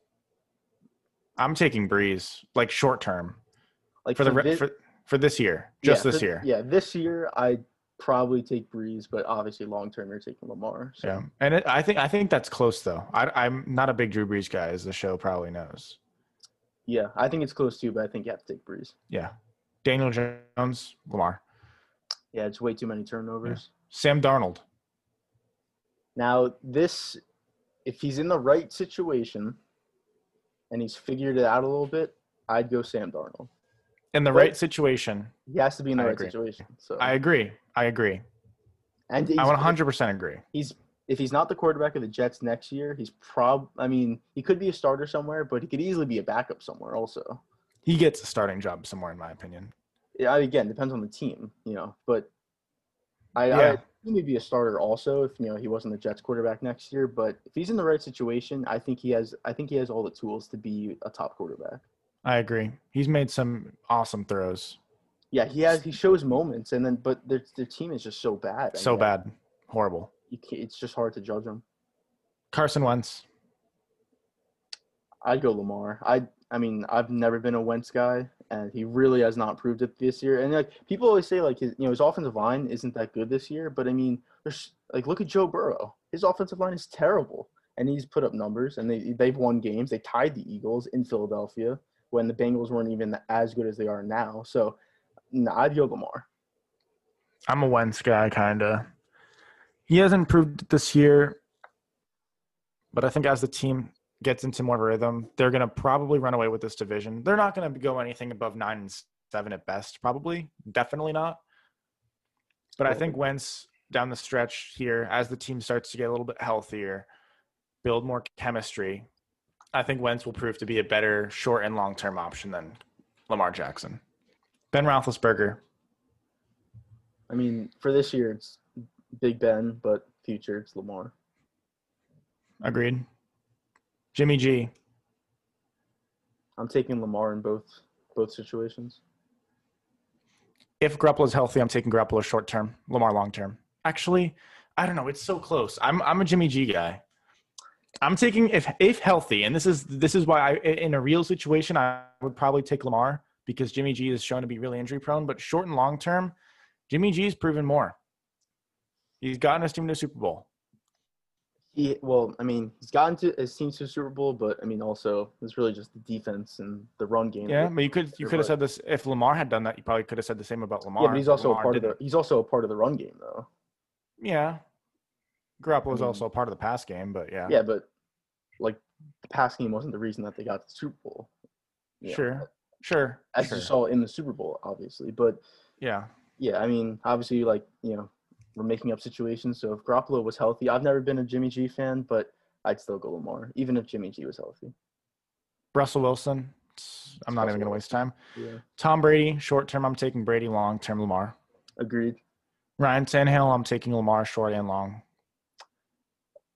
I'm taking Breeze, like short term, like for the for this, for, for this year, just yeah, this for, year. Yeah, this year I'd probably take Breeze, but obviously long term you're taking Lamar. So. Yeah, and it, I think I think that's close though. I, I'm not a big Drew Brees guy, as the show probably knows. Yeah, I think it's close too, but I think you have to take Breeze. Yeah, Daniel Jones, Lamar. Yeah, it's way too many turnovers. Yeah. Sam Darnold. Now, this, if he's in the right situation and he's figured it out a little bit, I'd go Sam Darnold. In the but right situation. He has to be in the I right agree. situation. So I agree. I agree. And I one hundred percent agree. He's If he's not the quarterback of the Jets next year, he's prob. I mean, he could be a starter somewhere, but he could easily be a backup somewhere also. He gets a starting job somewhere, in my opinion. Yeah, again, depends on the team, you know. But I, yeah. I think he'd be a starter also if you know he wasn't the Jets quarterback next year. But if he's in the right situation, I think he has. I think he has all the tools to be a top quarterback. I agree. He's made some awesome throws. Yeah, he has. He shows moments, and then but their their team is just so bad. I so guess. bad, horrible. You can't, it's just hard to judge him. Carson Wentz. I'd go Lamar. I I mean, I've never been a Wentz guy, and he really has not proved it this year. And like people always say, like his you know his offensive line isn't that good this year. But I mean, there's like look at Joe Burrow. His offensive line is terrible, and he's put up numbers. And they they've won games. They tied the Eagles in Philadelphia when the Bengals weren't even as good as they are now. So, nah, I'd go Lamar. I'm a Wentz guy, kinda. He has improved this year, but I think as the team gets into more of a rhythm, they're going to probably run away with this division. They're not going to go anything above nine and seven at best, probably. Definitely not. But I think Wentz, down the stretch here, as the team starts to get a little bit healthier, build more chemistry, I think Wentz will prove to be a better short and long-term option than Lamar Jackson. Ben Roethlisberger. I mean, for this year, it's Big Ben, but future, it's Lamar. Agreed. Jimmy G. I'm taking Lamar in both both situations. If Garoppolo's healthy, I'm taking Garoppolo short term, Lamar long term. Actually, I don't know. It's so close. I'm I'm a Jimmy G guy. I'm taking if if healthy, and this is this is why I in a real situation I would probably take Lamar because Jimmy G is shown to be really injury prone, but short and long term, Jimmy G's proven more. He's gotten his team to a Super Bowl. He well, I mean, he's gotten to his team to a Super Bowl, but I mean, also it's really just the defense and the run game. Yeah, but you could you could have said this if Lamar had done that. You probably could have said the same about Lamar. Yeah, but he's also Lamar a part didn't. of the he's also a part of the run game though. Yeah, Garoppolo was I mean, also a part of the pass game, but yeah. Yeah, but like the pass game wasn't the reason that they got to the Super Bowl. You sure, know, sure. As sure. you saw in the Super Bowl, obviously, but yeah, yeah. I mean, obviously, like you know. We're making up situations. So if Garoppolo was healthy, I've never been a Jimmy G fan, but I'd still go Lamar, even if Jimmy G was healthy. Russell Wilson, it's, I'm it's not Russell even going to waste time. Yeah. Tom Brady, short term, I'm taking Brady, long term, Lamar. Agreed. Ryan Tannehill, I'm taking Lamar, short and long.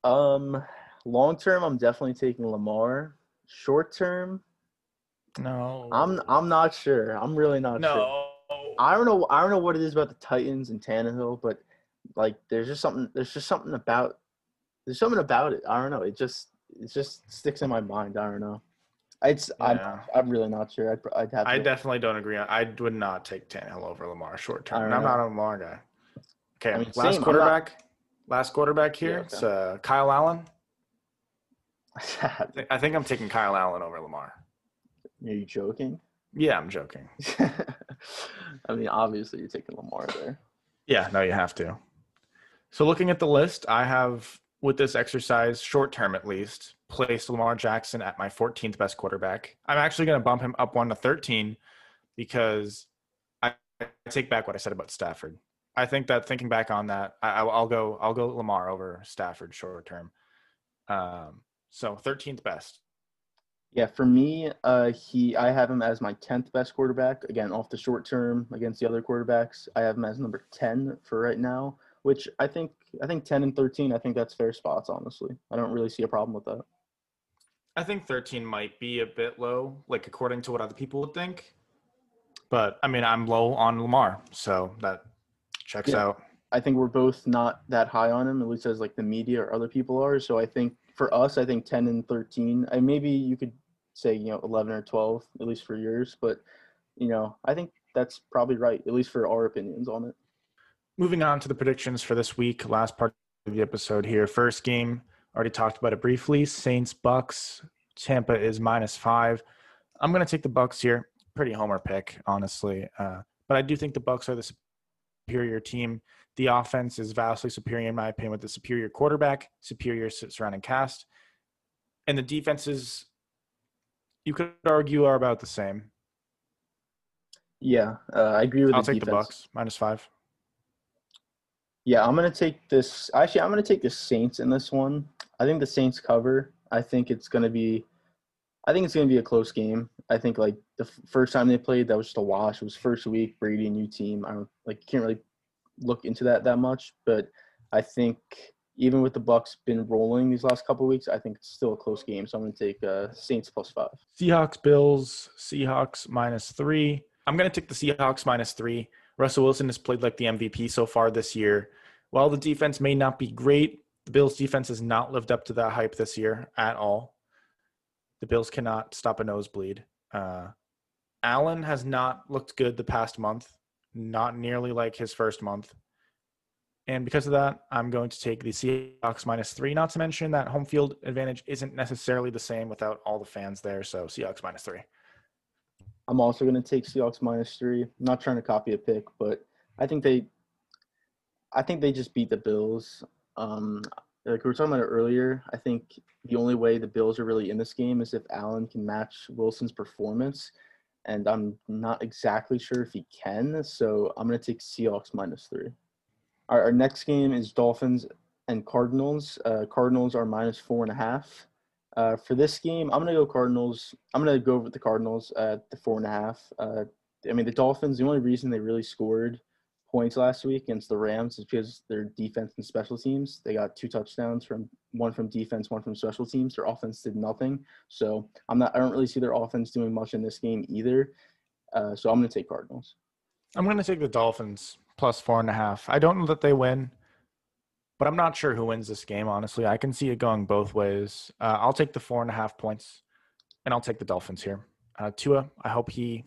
Um, long term, I'm definitely taking Lamar. Short term, no. I'm I'm not sure. I'm really not no. sure. I don't know. I don't know what it is about the Titans and Tannehill, but. Like there's just something there's just something about there's something about it. I don't know. It just it just sticks in my mind. I don't know. It's yeah. I'm I'm really not sure. I'd I'd have. To, I definitely don't agree on. I would not take Tannehill over Lamar short term. I'm know. not a Lamar guy. Okay, I mean, last same, quarterback. Not... Last quarterback here. Yeah, okay. It's uh, Kyle Allen. I, think, I think I'm taking Kyle Allen over Lamar. Are you joking? Yeah, I'm joking. I mean, obviously you're taking Lamar there. Yeah, no, you have to. So looking at the list, I have, with this exercise, short-term at least, placed Lamar Jackson at my fourteenth best quarterback. I'm actually going to bump him up one to thirteen because I take back what I said about Stafford. I think that thinking back on that, I, I'll go I'll go Lamar over Stafford short-term. Um, so thirteenth best. Yeah, for me, uh, he I have him as my tenth best quarterback. Again, off the short term against the other quarterbacks, I have him as number ten for right now. Which I think I think ten and thirteen, I think that's fair spots, honestly. I don't really see a problem with that. I think thirteen might be a bit low, like according to what other people would think. But, I mean, I'm low on Lamar, so that checks yeah. out. I think we're both not that high on him, at least as, like, the media or other people are. So I think for us, I think ten and thirteen, I maybe you could say, you know, eleven or twelve, at least for yours. But, you know, I think that's probably right, at least for our opinions on it. Moving on to the predictions for this week, last part of the episode here. First game, already talked about it briefly. Saints, Bucks. Tampa is minus five. I'm going to take the Bucks here. pretty homer pick, honestly. Uh, but I do think the Bucs are the superior team. The offense is vastly superior, in my opinion, with the superior quarterback, superior surrounding cast. And the defenses, you could argue, are about the same. Yeah, uh, I agree with I'll the defense. I'll take the Bucs, minus five. Yeah, I'm going to take this – actually, I'm going to take the Saints in this one. I think the Saints cover. I think it's going to be – I think it's going to be a close game. I think, like, the f- first time they played, that was just a wash. It was first week, Brady, new team. I don't – like, you can't really look into that that much. But I think even with the Bucs been rolling these last couple of weeks, I think it's still a close game. So I'm going to take uh, Saints plus five. Seahawks, Bills, Seahawks minus three. I'm going to take the Seahawks minus three. Russell Wilson has played like the M V P so far this year. While the defense may not be great, the Bills' defense has not lived up to that hype this year at all. The Bills cannot stop a nosebleed. Uh, Allen has not looked good the past month, not nearly like his first month. And because of that, I'm going to take the Seahawks minus three, not to mention that home field advantage isn't necessarily the same without all the fans there, so Seahawks minus three. I'm also going to take Seahawks minus three. I'm not trying to copy a pick, but I think they I think they just beat the Bills. Um, like we were talking about it earlier, I think the only way the Bills are really in this game is if Allen can match Wilson's performance, and I'm not exactly sure if he can, so I'm going to take Seahawks minus three. Our, our next game is Dolphins and Cardinals. Uh, Cardinals are minus four and a half. Uh, for this game, I'm going to go Cardinals. I'm going to go with the Cardinals at the four and a half. Uh, I mean, the Dolphins, the only reason they really scored points last week against the Rams is because their defense and special teams. They got two touchdowns, from one from defense, one from special teams. Their offense did nothing. So I'm not, I don't really see their offense doing much in this game either. Uh, so I'm going to take Cardinals. I'm going to take the Dolphins plus four and a half. I don't know that they win, but I'm not sure who wins this game, honestly. I can see it going both ways. Uh, I'll take the four and a half points, and I'll take the Dolphins here. Uh, Tua, I hope he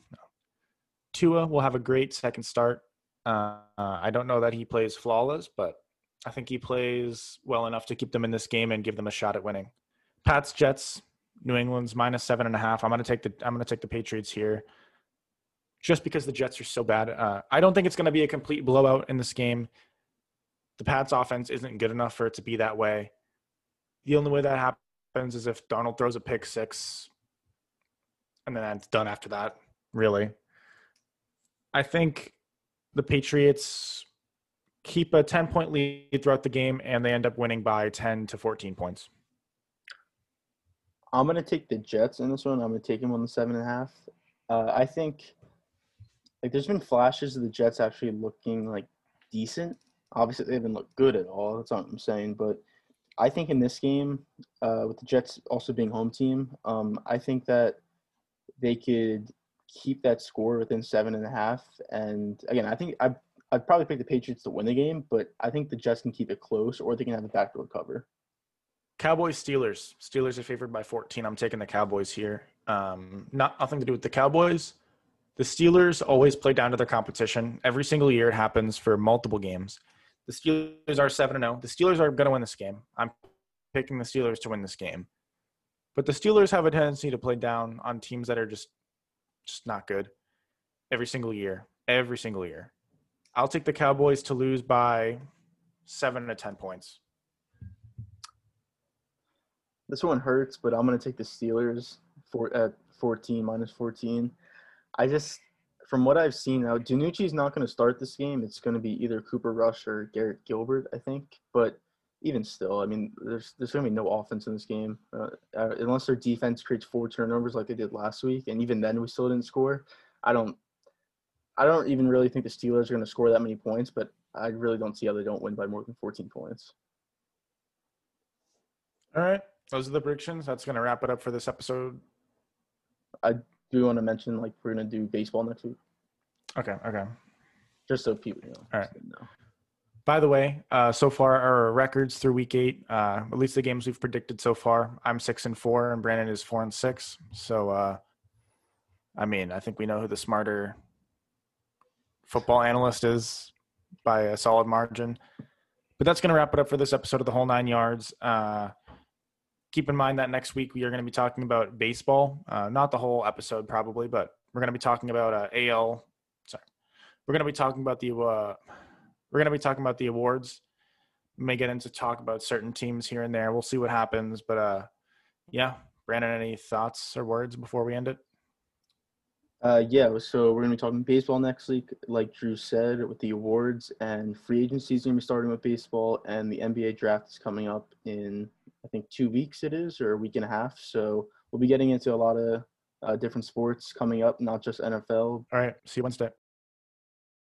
– Tua will have a great second start. Uh, uh, I don't know that he plays flawless, but I think he plays well enough to keep them in this game and give them a shot at winning. Pats, Jets, New England's minus seven and a half. I'm going to take the I'm going to take the Patriots here just because the Jets are so bad. Uh, I don't think it's going to be a complete blowout in this game. The Pats offense isn't good enough for it to be that way. The only way that happens is if Darnold throws a pick six, and then it's done after that, really. I think the Patriots keep a ten-point lead throughout the game, and they end up winning by ten to fourteen points. I'm going to take the Jets in this one. I'm going to take them on the seven and a half. Uh, I think like there's been flashes of the Jets actually looking like decent. Obviously, they haven't looked good at all. That's not what I'm saying. But I think in this game, uh, with the Jets also being home team, um, I think that they could keep that score within seven and a half. And, again, I think I'd, I'd probably pick the Patriots to win the game, but I think the Jets can keep it close or they can have a backdoor cover. Cowboys, Steelers. Steelers are favored by fourteen. I'm taking the Cowboys here. Um, not nothing to do with the Cowboys. The Steelers always play down to their competition. Every single year it happens for multiple games. The Steelers are seven and oh. The Steelers are going to win this game. I'm picking the Steelers to win this game. But the Steelers have a tendency to play down on teams that are just just not good every single year. Every single year. I'll take the Cowboys to lose by seven to ten points. This one hurts, but I'm going to take the Steelers for at fourteen, minus fourteen. I just – From what I've seen now, Danucci's not going to start this game. It's going to be either Cooper Rush or Garrett Gilbert, I think. But even still, I mean, there's there's going to be no offense in this game uh, unless their defense creates four turnovers like they did last week. And even then, we still didn't score. I don't, I don't even really think the Steelers are going to score that many points. But I really don't see how they don't win by more than fourteen points. All right, those are the predictions. That's going to wrap it up for this episode. I. Do we want to mention, like, we're going to do baseball next week? Okay, okay. Just so people know. All right. Know. By the way, uh, so far our records through week eight, uh, at least the games we've predicted so far, I'm six and four and Brandon is four and six. So, uh, I mean, I think we know who the smarter football analyst is by a solid margin. But that's going to wrap it up for this episode of The Whole Nine Yards. Uh Keep in mind that next week we are going to be talking about baseball. Uh, not the whole episode probably, but We're going to be talking about uh, A L. Sorry, we're going to be talking about the uh, we're going to be talking about the awards. We may get into talk about certain teams here and there. We'll see what happens. But uh, yeah, Brandon, any thoughts or words before we end it? Uh, yeah, so we're going to be talking baseball next week, like Drew said, with the awards, and free agency is going to be starting with baseball, and the N B A draft is coming up in, I think, two weeks it is, or a week and a half. So we'll be getting into a lot of uh, different sports coming up, not just N F L. All right. See you Wednesday.